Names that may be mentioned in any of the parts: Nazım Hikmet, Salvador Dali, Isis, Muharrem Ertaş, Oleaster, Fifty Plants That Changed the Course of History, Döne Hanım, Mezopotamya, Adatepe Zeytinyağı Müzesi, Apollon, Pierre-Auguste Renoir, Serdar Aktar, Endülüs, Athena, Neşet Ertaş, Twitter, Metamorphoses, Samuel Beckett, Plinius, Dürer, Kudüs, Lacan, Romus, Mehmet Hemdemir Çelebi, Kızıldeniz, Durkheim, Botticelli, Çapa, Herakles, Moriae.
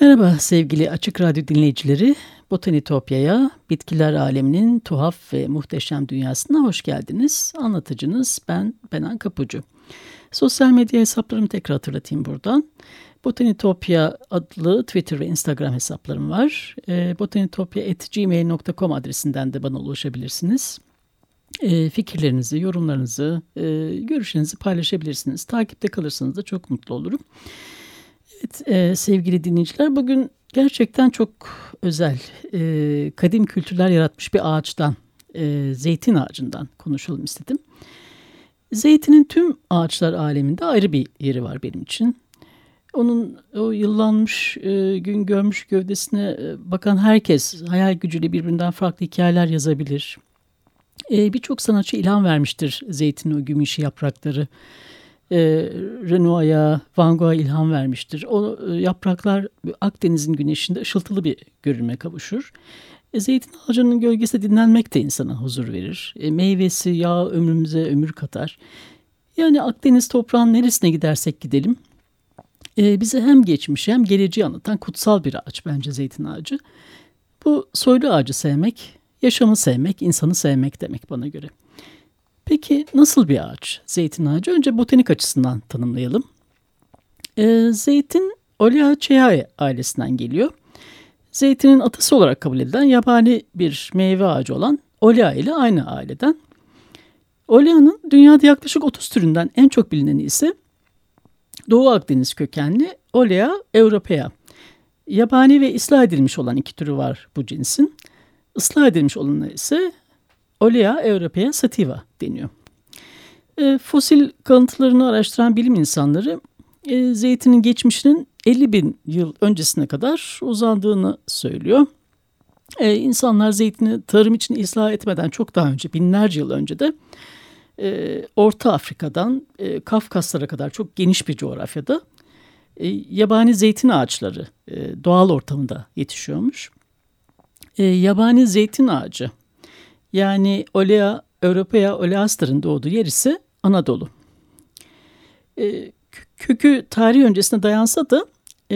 Merhaba sevgili Açık Radyo dinleyicileri, Botanitopya'ya, bitkiler aleminin tuhaf ve muhteşem dünyasına hoş geldiniz. Anlatıcınız ben, Benan Kapucu. Sosyal medya hesaplarımı tekrar hatırlatayım buradan. Botanitopya adlı Twitter ve Instagram hesaplarım var. Botanitopya@gmail.com adresinden de bana ulaşabilirsiniz. Fikirlerinizi, yorumlarınızı, görüşlerinizi paylaşabilirsiniz. Takipte kalırsanız da çok mutlu olurum. Evet, sevgili dinleyiciler, bugün gerçekten çok özel kadim kültürler yaratmış bir ağaçtan, zeytin ağacından konuşalım istedim. Zeytinin tüm ağaçlar aleminde ayrı bir yeri var benim için. Onun o yıllanmış, gün görmüş gövdesine bakan herkes hayal gücüyle birbirinden farklı hikayeler yazabilir. Birçok sanatçı ilham vermiştir zeytinin o gümüşü yaprakları. Renoir'a, Van Gogh'a ilham vermiştir. O yapraklar Akdeniz'in güneşinde ışıltılı bir görünüme kavuşur. Zeytin ağacının gölgesinde dinlenmek de insana huzur verir. Meyvesi, yağı ömrümüze ömür katar. Yani Akdeniz toprağın neresine gidersek gidelim, bize hem geçmişi hem geleceği anlatan kutsal bir ağaç bence zeytin ağacı. Bu soylu ağacı sevmek, yaşamı sevmek, insanı sevmek demek bana göre. Peki nasıl bir ağaç zeytin ağacı? Önce botanik açısından tanımlayalım. Zeytin Olea europaea ailesinden geliyor. Zeytinin atası olarak kabul edilen yabani bir meyve ağacı olan Olea ile aynı aileden. Olea'nın dünyada yaklaşık 30 türünden en çok bilineni ise Doğu Akdeniz kökenli Olea europaea. Yabani ve ıslah edilmiş olan iki türü var bu cinsin. Islah edilmiş olanı ise Olea europaea Sativa deniyor. Fosil kalıntılarını araştıran bilim insanları zeytinin geçmişinin 50 bin yıl öncesine kadar uzandığını söylüyor. İnsanlar zeytini tarım için ıslah etmeden çok daha önce, binlerce yıl önce de Orta Afrika'dan Kafkaslara kadar çok geniş bir coğrafyada yabani zeytin ağaçları doğal ortamında yetişiyormuş. Yabani zeytin ağacı, yani Olea europaea Oleaster'ın doğduğu yer ise Anadolu. Kökü tarih öncesine dayansa da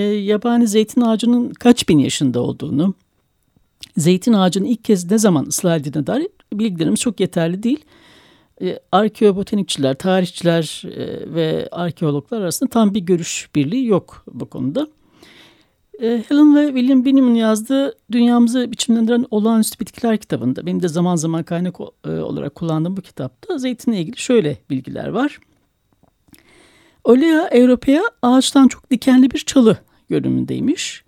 yabani zeytin ağacının kaç bin yaşında olduğunu, zeytin ağacının ilk kez ne zaman ıslah edildiğine dair bilgilerimiz çok yeterli değil. Arkeobotanikçiler, tarihçiler ve arkeologlar arasında tam bir görüş birliği yok bu konuda. Helen ve William Binham'ın yazdığı Dünyamızı Biçimlendiren Olağanüstü Bitkiler kitabında, benim de zaman zaman kaynak olarak kullandığım bu kitapta zeytinle ilgili şöyle bilgiler var. Olea europaea ağaçtan çok dikenli bir çalı görünümündeymiş.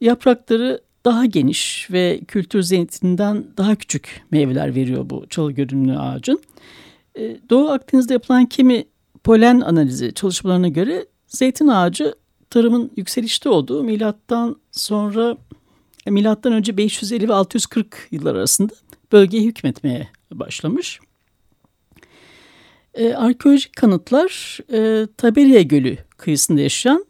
Yaprakları daha geniş ve kültür zeytininden daha küçük meyveler veriyor bu çalı görünümlü ağacın. Doğu Akdeniz'de yapılan kimi polen analizi çalışmalarına göre zeytin ağacı tarımın yükselişte olduğu milattan önce 550 ve 640 yıllar arasında bölgeye hükmetmeye başlamış. Arkeolojik kanıtlar Taberiye Gölü kıyısında yaşayan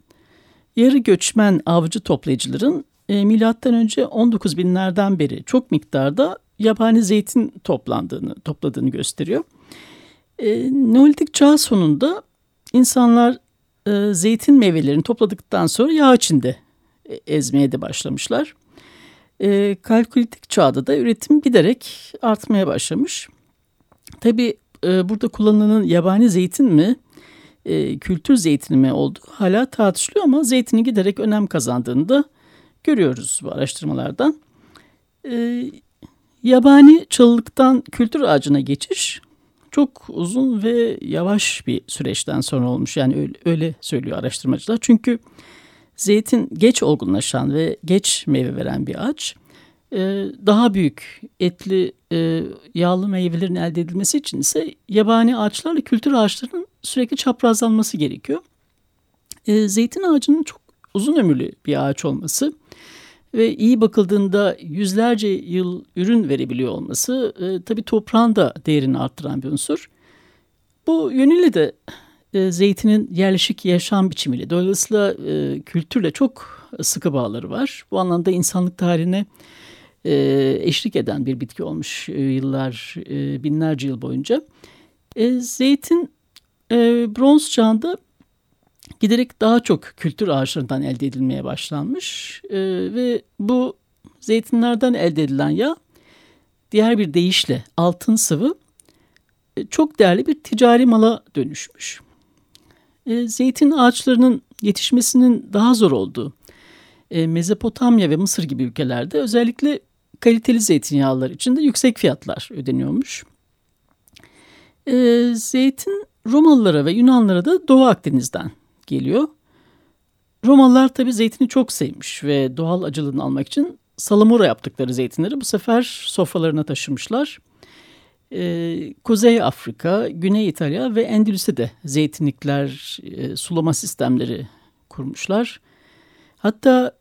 yarı göçmen avcı toplayıcıların milattan önce 19 binlerden beri çok miktarda yabani zeytin topladığını gösteriyor. Neolitik çağ sonunda insanlar zeytin meyvelerini topladıktan sonra yağ içinde ezmeye de başlamışlar. Kalkolitik çağda da üretim giderek artmaya başlamış. Tabii burada kullanılan yabani zeytin mi, kültür zeytini mi olduğu hala tartışılıyor ama zeytinin giderek önem kazandığını da görüyoruz bu araştırmalardan. Yabani çalılıktan kültür ağacına geçiş çok uzun ve yavaş bir süreçten sonra olmuş. Yani öyle söylüyor araştırmacılar. Çünkü Zeytin geç olgunlaşan ve geç meyve veren bir ağaç. Daha büyük etli yağlı meyvelerin elde edilmesi için ise yabani ağaçlarla kültür ağaçlarının sürekli çaprazlanması gerekiyor. Zeytin ağacının çok uzun ömürlü bir ağaç olması ve iyi bakıldığında yüzlerce yıl ürün verebiliyor olması tabii toprağın da değerini arttıran bir unsur. Bu yönüyle de zeytinin yerleşik yaşam biçimiyle, dolayısıyla kültürle çok sıkı bağları var. Bu anlamda insanlık tarihine eşlik eden bir bitki olmuş yıllar, binlerce yıl boyunca. Zeytin bronz çağında giderek daha çok kültür ağaçlarından elde edilmeye başlanmış ve bu zeytinlerden elde edilen yağ, diğer bir deyişle altın sıvı, çok değerli bir ticari mala dönüşmüş. Zeytin ağaçlarının yetişmesinin daha zor olduğu Mezopotamya ve Mısır gibi ülkelerde özellikle kaliteli zeytinyağları için de yüksek fiyatlar ödeniyormuş. Zeytin Romalılara ve Yunanlara da Doğu Akdeniz'den geliyor. Romalılar tabii zeytini çok sevmiş ve doğal acılığını almak için salamura yaptıkları zeytinleri bu sefer sofralarına taşımışlar. Kuzey Afrika, Güney İtalya ve Endülüs'te de zeytinlikler, sulama sistemleri kurmuşlar. Hatta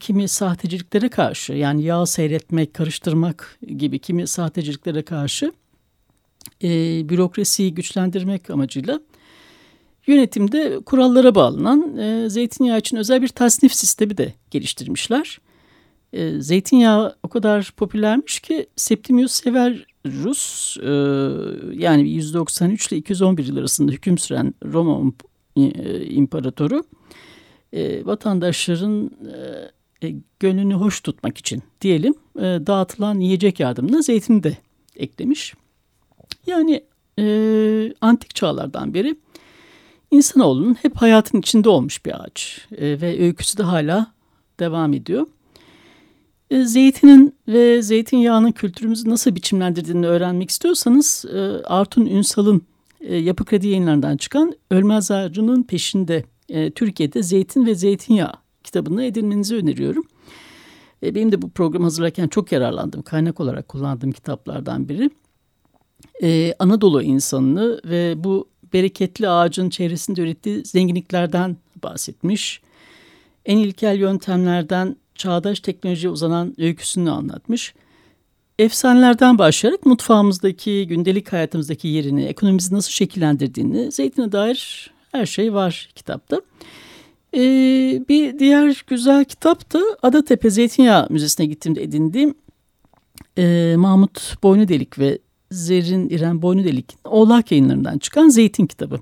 kimi sahteciliklere karşı, yani yağ seyretmek, karıştırmak gibi kimi sahteciliklere karşı bürokrasiyi güçlendirmek amacıyla yönetimde kurallara bağlanan zeytinyağı için özel bir tasnif sistemi de geliştirmişler. Zeytinyağı o kadar popülermiş ki Septimius Severus, yani 193 ile 211 yıl arasında hüküm süren Roma imparatoru, vatandaşların gönlünü hoş tutmak için diyelim dağıtılan yiyecek yardımına zeytini de eklemiş. Yani antik çağlardan beri insanoğlunun hep hayatın içinde olmuş bir ağaç ve öyküsü de hala devam ediyor. Zeytinin ve zeytinyağının kültürümüzü nasıl biçimlendirdiğini öğrenmek istiyorsanız Artun Ünsal'ın Yapı Kredi Yayınlarından çıkan Ölmez Ağacının Peşinde Türkiye'de Zeytin ve Zeytinyağı kitabını edinmenizi öneriyorum. Benim de bu programı hazırlarken çok yararlandığım, kaynak olarak kullandığım kitaplardan biri. Anadolu insanını ve bu bereketli ağacın çevresinde ürettiği zenginliklerden bahsetmiş. En ilkel yöntemlerden çağdaş teknolojiye uzanan öyküsünü anlatmış. Efsanelerden başlayarak mutfağımızdaki, gündelik hayatımızdaki yerini, ekonomimizi nasıl şekillendirdiğini, zeytine dair her şey var kitapta. Bir diğer güzel kitap da Adatepe Zeytinyağı Müzesi'ne gittiğimde edindiğim Mahmut Boynudelik ve Zerrin İrem Boynudelik'in Oğlak Yayınlarından çıkan Zeytin kitabı.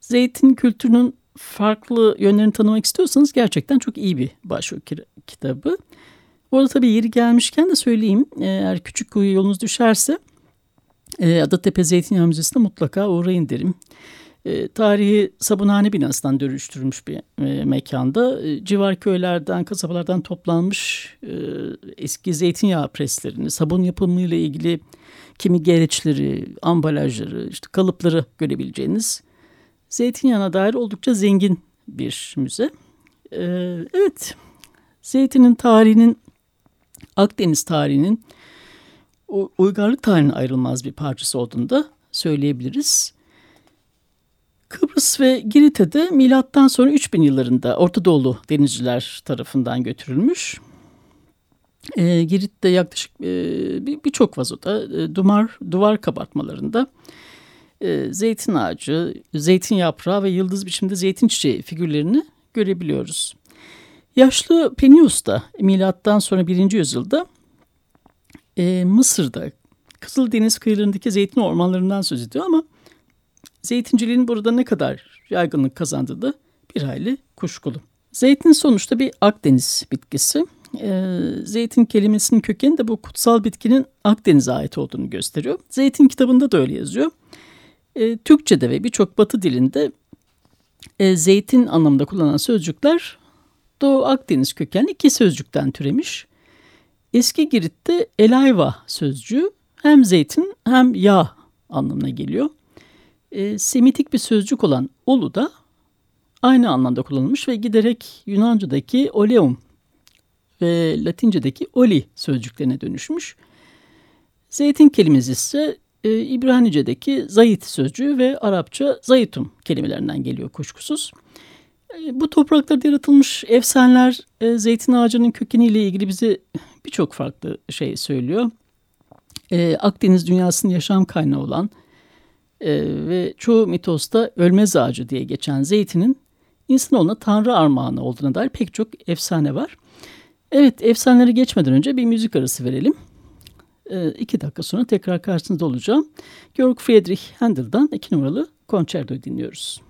Zeytin kültürünün farklı yönlerini tanımak istiyorsanız gerçekten çok iyi bir başlık kitabı. Bu arada tabii yeri gelmişken de söyleyeyim, eğer Küçükkuyu yolunuz düşerse Adatepe Zeytinyağı Müzesi'ne mutlaka uğrayın derim. Tarihi sabunhane binasından dönüştürülmüş bir mekanda civar köylerden, kasabalardan toplanmış eski zeytinyağı preslerini, sabun yapımıyla ilgili kimi gereçleri, ambalajları, işte kalıpları görebileceğiniz, zeytinyağına dair oldukça zengin bir müze. Evet, zeytinin tarihinin, Akdeniz tarihinin, uygarlık tarihinin ayrılmaz bir parçası olduğunu da söyleyebiliriz. Kıbrıs ve Girit'e de milattan sonra 3000 yıllarında Orta Doğulu denizciler tarafından götürülmüş. Girit'te yaklaşık birçok vazoda duvar kabartmalarında zeytin ağacı, zeytin yaprağı ve yıldız biçimde zeytin çiçeği figürlerini görebiliyoruz. Yaşlı Plinius da milattan sonra 1. yüzyılda Mısır'da Kızıldeniz kıyılarındaki zeytin ormanlarından söz ediyor ama zeytinciliğin burada ne kadar yaygınlık kazandığı da bir hayli kuşkulu. Zeytin sonuçta bir Akdeniz bitkisi. Zeytin kelimesinin kökeni de bu kutsal bitkinin Akdeniz'e ait olduğunu gösteriyor. Zeytin kitabında da öyle yazıyor. Türkçe'de ve birçok Batı dilinde zeytin anlamında kullanılan sözcükler Doğu Akdeniz kökenli iki sözcükten türemiş. Eski Girit'te elayva sözcüğü hem zeytin hem yağ anlamına geliyor. Semitik bir sözcük olan olu da aynı anlamda kullanılmış ve giderek Yunanca'daki oleum ve Latince'deki oli sözcüklerine dönüşmüş. Zeytin kelimesi ise İbranice'deki zayit sözcüğü ve Arapça zayitum kelimelerinden geliyor kuşkusuz. Bu topraklarda yaratılmış efsaneler zeytin ağacının kökeniyle ilgili bize birçok farklı şey söylüyor. Akdeniz dünyasının yaşam kaynağı olan ve çoğu mitosta ölmez ağacı diye geçen zeytinin insanoğluna tanrı armağanı olduğuna dair pek çok efsane var. Evet, efsaneleri geçmeden önce bir müzik arası verelim. 2 dakika sonra tekrar karşınızda olacağım. Georg Friedrich Handel'dan 2 numaralı konçertoyu dinliyoruz.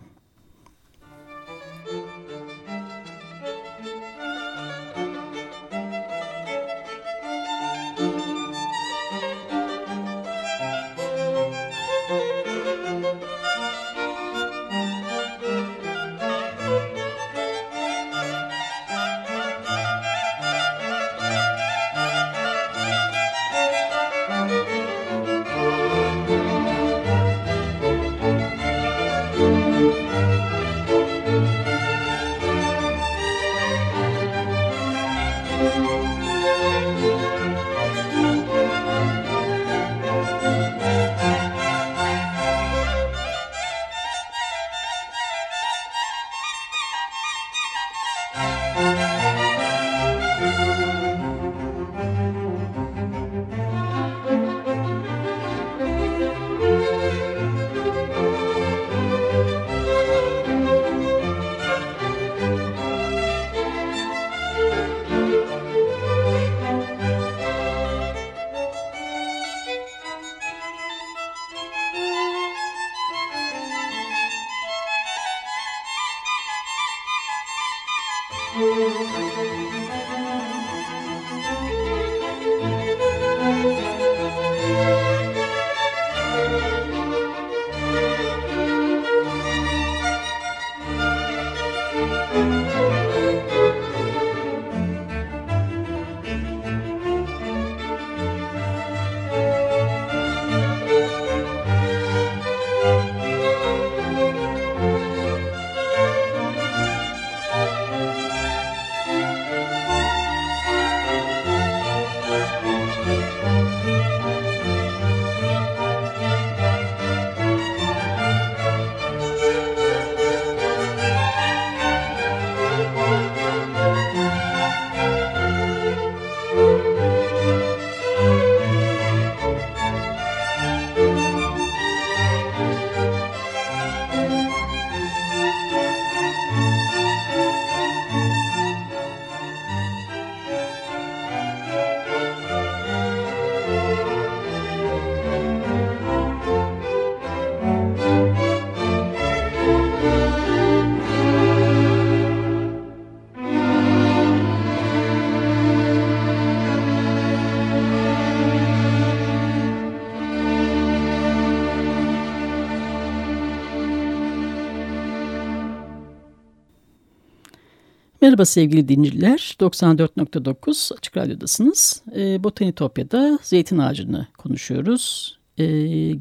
Merhaba sevgili dinleyiciler, 94.9 Açık Radyo'dasınız. Botanitopya'da zeytin ağacını konuşuyoruz.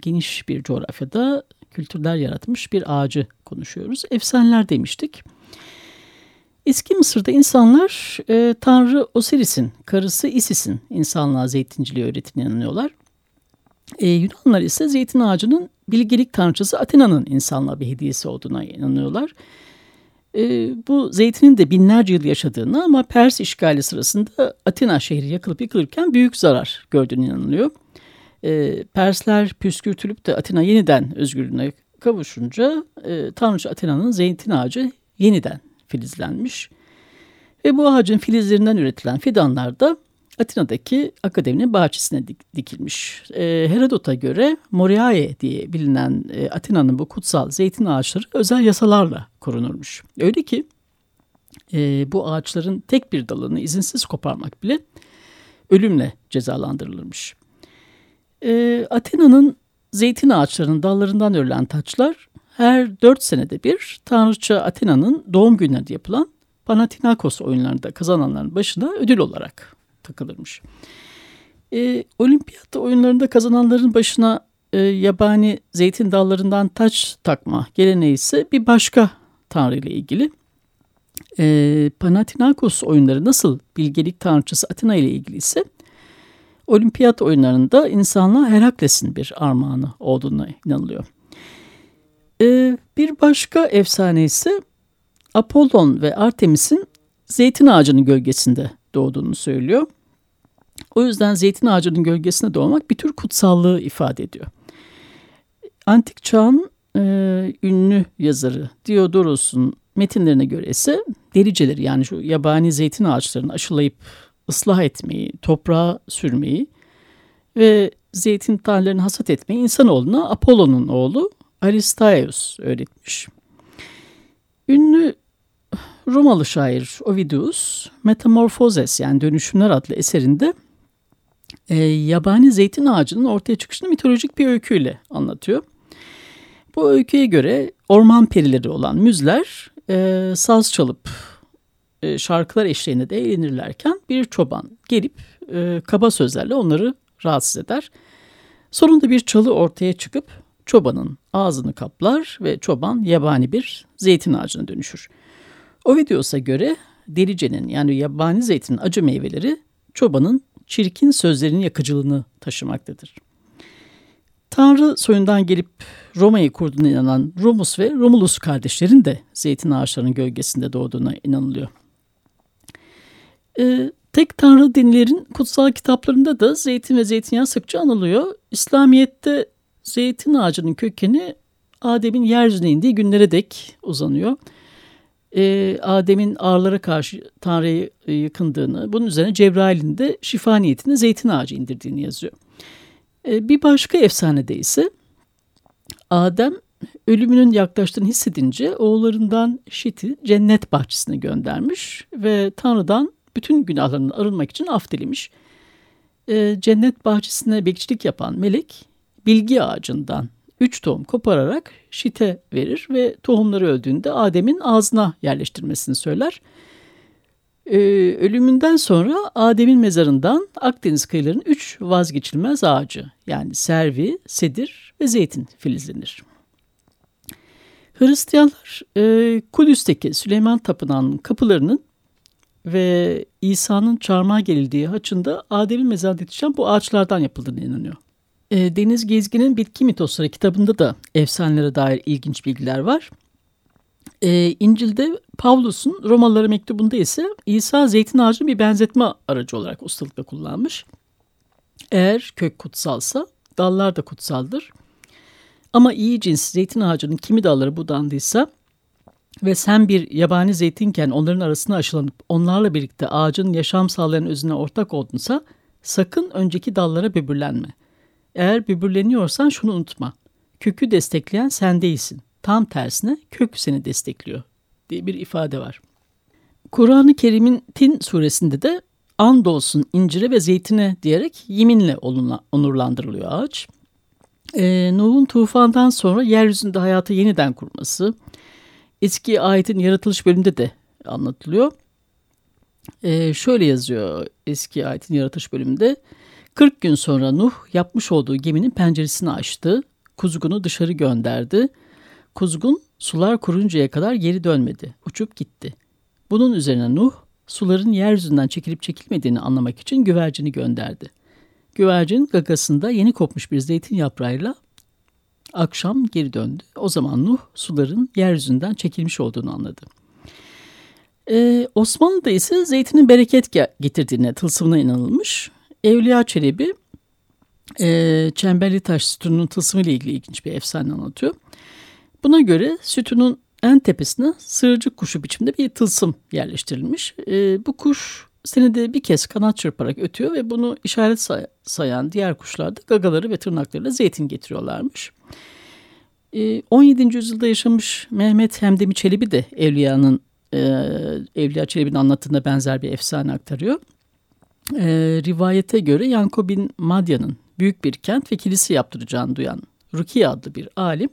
Geniş bir coğrafyada kültürler yaratmış bir ağacı konuşuyoruz. Efsaneler demiştik. Eski Mısır'da insanlar Tanrı Osiris'in, karısı Isis'in insanlığa zeytinciliği öğrettiğine inanıyorlar. Yunanlar ise zeytin ağacının bilgelik tanrıçası Athena'nın insanlığa bir hediyesi olduğuna inanıyorlar. Bu zeytinin de binlerce yıl yaşadığına ama Pers işgali sırasında Atina şehri yakılıp yıkılırken büyük zarar gördüğüne inanılıyor. Persler püskürtülüp de Atina yeniden özgürlüğüne kavuşunca tanrıça Atina'nın zeytin ağacı yeniden filizlenmiş. Ve bu ağacın filizlerinden üretilen fidanlar da Atina'daki akademinin bahçesine dikilmiş. Herodot'a göre Moriae diye bilinen Atina'nın bu kutsal zeytin ağaçları özel yasalarla korunurmuş. Öyle ki bu ağaçların tek bir dalını izinsiz koparmak bile ölümle cezalandırılırmış. Atina'nın zeytin ağaçlarının dallarından örülen taçlar her 4 senede bir tanrıça Atina'nın doğum günlerinde yapılan Panathinaikos oyunlarında kazananların başına ödül olarak takılırmış. Olimpiyat oyunlarında kazananların başına yabani zeytin dallarından taç takma geleneği ise bir başka Tanrı ile ilgili. Panathinaikos oyunları nasıl bilgelik tanrıçası Athena ile ilgili ise olimpiyat oyunlarında insanlığa Herakles'in bir armağanı olduğuna inanılıyor. Bir başka efsane ise Apollon ve Artemis'in zeytin ağacının gölgesinde doğduğunu söylüyor. O yüzden zeytin ağacının gölgesinde doğmak bir tür kutsallığı ifade ediyor. Antik çağın ünlü yazarı Diodorus'un metinlerine göre ise dericeleri, yani şu yabani zeytin ağaçlarını aşılayıp ıslah etmeyi, toprağa sürmeyi ve zeytin tanelerini hasat etmeyi insanoğluna Apollon'un oğlu Aristaius öğretmiş. Ünlü Romalı şair Ovidius, Metamorphoses yani Dönüşümler adlı eserinde yabani zeytin ağacının ortaya çıkışını mitolojik bir öyküyle anlatıyor. Bu öyküye göre orman perileri olan müzler saz çalıp şarkılar eşliğinde de eğlenirlerken bir çoban gelip kaba sözlerle onları rahatsız eder. Sonunda bir çalı ortaya çıkıp çobanın ağzını kaplar ve çoban yabani bir zeytin ağacına dönüşür. Ovidius'a göre delicenin yani yabani zeytinin acı meyveleri çobanın çirkin sözlerinin yakıcılığını taşımaktadır. Tanrı soyundan gelip Roma'yı kurduğuna inanan Romus ve Romulus kardeşlerin de zeytin ağaçlarının gölgesinde doğduğuna inanılıyor. Tek tanrı dinlerin kutsal kitaplarında da zeytin ve zeytinyağı sıkça anılıyor. İslamiyet'te zeytin ağacının kökeni Adem'in yeryüzüne indiği günlere dek uzanıyor. Adem'in ağrılara karşı Tanrı'ya yakındığını, bunun üzerine Cebrail'in de şifa niyetine zeytin ağacı indirdiğini yazıyor. Bir başka efsanede ise Adem ölümünün yaklaştığını hissedince oğullarından Şit'i cennet bahçesine göndermiş ve Tanrı'dan bütün günahlarından arınmak için af dilemiş. Cennet bahçesine bekçilik yapan melek bilgi ağacından 3 tohum kopararak Şit'e verir ve tohumları öldüğünde Adem'in ağzına yerleştirmesini söyler. Ölümünden sonra Adem'in mezarından Akdeniz kıyılarının 3 vazgeçilmez ağacı yani servi, sedir ve zeytin filizlenir. Hristiyanlar Kudüs'teki Süleyman Tapınağı'nın kapılarının ve İsa'nın çarmıha gerildiği haçında Adem'in mezarında yetişen bu ağaçlardan yapıldığına inanıyor. Deniz Gezgin'in Bitki Mitosları kitabında da efsanelere dair ilginç bilgiler var. İncil'de Pavlus'un Romalılara mektubunda ise İsa zeytin ağacını bir benzetme aracı olarak ustalıkla kullanmış. Eğer kök kutsalsa dallar da kutsaldır. Ama iyi cins zeytin ağacının kimi dalları budandıysa ve sen bir yabani zeytinken onların arasına aşılanıp onlarla birlikte ağacın yaşam sağlayan özüne ortak oldunsa sakın önceki dallara böbürlenme. Eğer böbürleniyorsan şunu unutma, kökü destekleyen sen değilsin, tam tersine kök seni destekliyor diye bir ifade var. Kur'an-ı Kerim'in Tin suresinde de andolsun incire ve zeytine diyerek yeminle onurlandırılıyor ağaç. Nuh'un tufandan sonra yeryüzünde hayatı yeniden kurması, eski ayetin yaratılış bölümünde de anlatılıyor. Şöyle yazıyor eski ayetin yaratılış bölümünde. 40 gün sonra Nuh yapmış olduğu geminin penceresini açtı, kuzgunu dışarı gönderdi. Kuzgun sular kuruncaya kadar geri dönmedi, uçup gitti. Bunun üzerine Nuh suların yeryüzünden çekilip çekilmediğini anlamak için güvercini gönderdi. Güvercin gagasında yeni kopmuş bir zeytin yaprağıyla akşam geri döndü. O zaman Nuh suların yeryüzünden çekilmiş olduğunu anladı. Osmanlı'da ise zeytinin bereket getirdiğine, tılsımına inanılmış. Evliya Çelebi, Çemberlitaş sütununun tılsımı ile ilgili ilginç bir efsane anlatıyor. Buna göre sütunun en tepesine sığırcık kuşu biçiminde bir tılsım yerleştirilmiş. Bu kuş senede bir kez kanat çırparak ötüyor ve bunu işaret sayan diğer kuşlar da gagaları ve tırnaklarıyla zeytin getiriyorlarmış. 17. yüzyılda yaşamış Mehmet Hemdemir Çelebi de Evliya Çelebi'nin anlattığına benzer bir efsane aktarıyor. Rivayete göre Yanko bin Madya'nın büyük bir kent ve kilise yaptıracağını duyan Rukiye adlı bir alim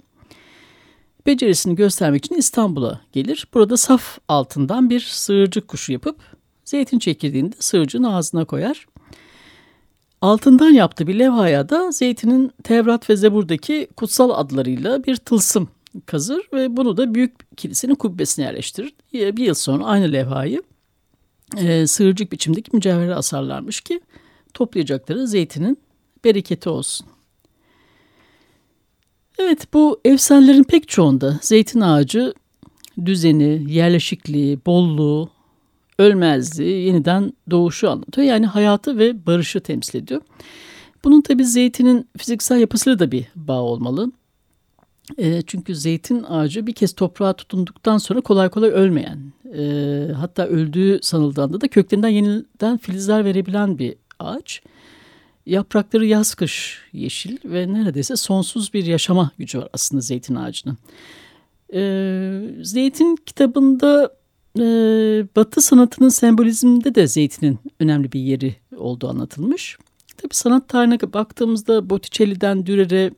becerisini göstermek için İstanbul'a gelir. Burada saf altından bir sığırcık kuşu yapıp zeytin çekirdeğini de sığırcığın ağzına koyar. Altından yaptığı bir levhaya da zeytinin Tevrat ve Zebur'daki kutsal adlarıyla bir tılsım kazır ve bunu da büyük kilisenin kubbesine yerleştirir. Bir yıl sonra aynı levhayı sığırcık biçimdeki mücevhere asarlarmış ki toplayacakları zeytinin bereketi olsun. Evet, bu efsanelerin pek çoğunda zeytin ağacı düzeni, yerleşikliği, bolluğu, ölmezliği, yeniden doğuşu anlatıyor. Yani hayatı ve barışı temsil ediyor. Bunun tabii zeytinin fiziksel yapısıyla da bir bağ olmalı. Çünkü zeytin ağacı bir kez toprağa tutunduktan sonra kolay kolay ölmeyen, hatta öldüğü sanıldığında da köklerinden yeniden filizler verebilen bir ağaç. Yaprakları yaz kış yeşil ve neredeyse sonsuz bir yaşama gücü var aslında zeytin ağacının. Zeytin kitabında Batı sanatının sembolizminde de zeytinin önemli bir yeri olduğu anlatılmış. Tabii sanat tarihine baktığımızda Botticelli'den Dürer'e,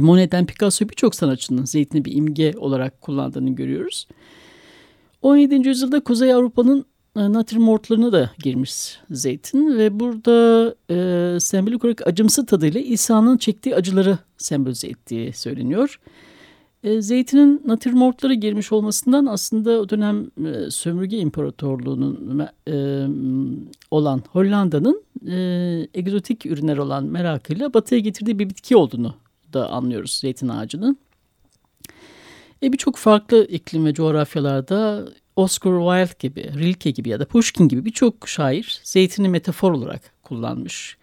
Monet'ten Picasso'ya birçok sanatçının zeytini bir imge olarak kullandığını görüyoruz. 17. yüzyılda Kuzey Avrupa'nın natürmortlarına da girmiş zeytin ve burada sembolik olarak acımsı tadıyla İsa'nın çektiği acıları sembolize ettiği söyleniyor. Zeytinin natürmortlara girmiş olmasından aslında o dönem sömürge imparatorluğunun olan Hollanda'nın egzotik ürünler olan merakıyla batıya getirdiği bir bitki olduğunu da anlıyoruz zeytin ağacının. Birçok farklı iklim ve coğrafyalarda Oscar Wilde gibi, Rilke gibi ya da Pushkin gibi birçok şair zeytini metafor olarak kullanmış.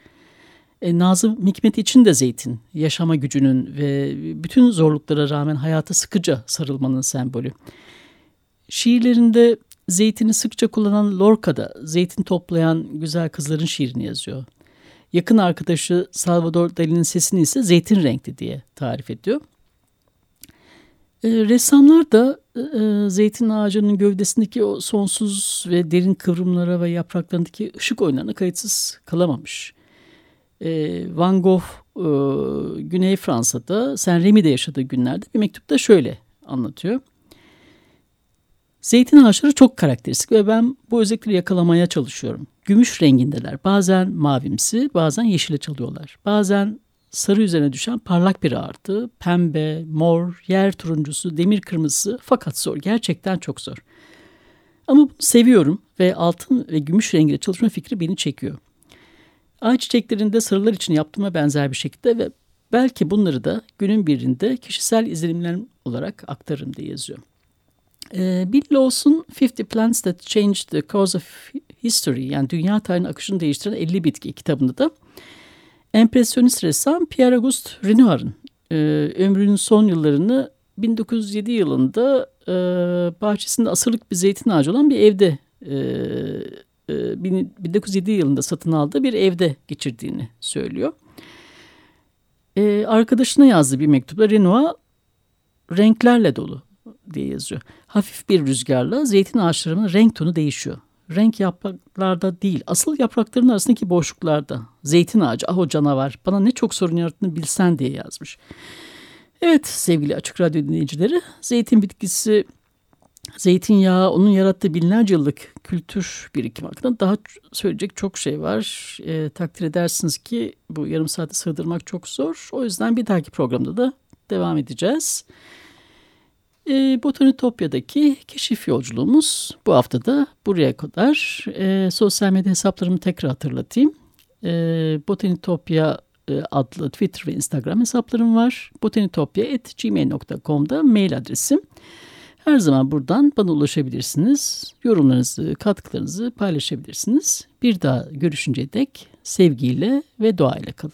Nazım Hikmet için de zeytin, yaşama gücünün ve bütün zorluklara rağmen hayata sıkıca sarılmanın sembolü. Şiirlerinde zeytini sıkça kullanan Lorca da zeytin toplayan güzel kızların şiirini yazıyor. Yakın arkadaşı Salvador Dali'nin sesini ise zeytin renkli diye tarif ediyor. Ressamlar da zeytin ağacının gövdesindeki o sonsuz ve derin kıvrımlara ve yapraklarındaki ışık oyunlarına kayıtsız kalamamış. Van Gogh Güney Fransa'da Saint-Rémy'de yaşadığı günlerde bir mektupta şöyle anlatıyor. Zeytin ağaçları çok karakteristik ve ben bu özellikleri yakalamaya çalışıyorum. Gümüş rengindeler, bazen mavimsi, bazen yeşile çalıyorlar. Bazen sarı üzerine düşen parlak bir artı, pembe, mor, yer turuncusu, demir kırmızısı, fakat zor, gerçekten çok zor. Ama bunu seviyorum ve altın ve gümüş rengiyle çalışma fikri beni çekiyor. Ağaç çiçeklerinde sarılar için yaptığıma benzer bir şekilde ve belki bunları da günün birinde kişisel izlenimlerim olarak aktarırım diye yazıyor. Bill Lawson, Fifty Plants That Changed the Course of History, yani dünya tarihinin akışını değiştiren 50 bitki kitabında da empresyonist ressam Pierre-Auguste Renoir'ın ömrünün son yıllarını 1907 yılında bahçesinde asırlık bir zeytin ağacı olan bir evde 1907 yılında satın aldığı bir evde geçirdiğini söylüyor. Arkadaşına yazdığı bir mektupta Renoir renklerle dolu diye yazıyor. Hafif bir rüzgarla zeytin ağaçlarının renk tonu değişiyor. Renk yapraklarda değil, asıl yaprakların arasındaki boşluklarda. Zeytin ağacı, ah o canavar, bana ne çok sorun yarattığını bilsen diye yazmış. Evet sevgili Açık Radyo dinleyicileri, zeytin bitkisi, zeytinyağı, onun yarattığı binlerce yıllık kültür birikimi hakkında daha söyleyecek çok şey var. Takdir edersiniz ki bu yarım saate sığdırmak çok zor. O yüzden bir dahaki programda da devam edeceğiz. Botanitopya'daki keşif yolculuğumuz bu hafta da buraya kadar. Sosyal medya hesaplarımı tekrar hatırlatayım. Botanitopya adlı Twitter ve Instagram hesaplarım var. botanitopya@gmail.com'da mail adresim. Her zaman buradan bana ulaşabilirsiniz. Yorumlarınızı, katkılarınızı paylaşabilirsiniz. Bir daha görüşünceye dek sevgiyle ve doğayla kalın.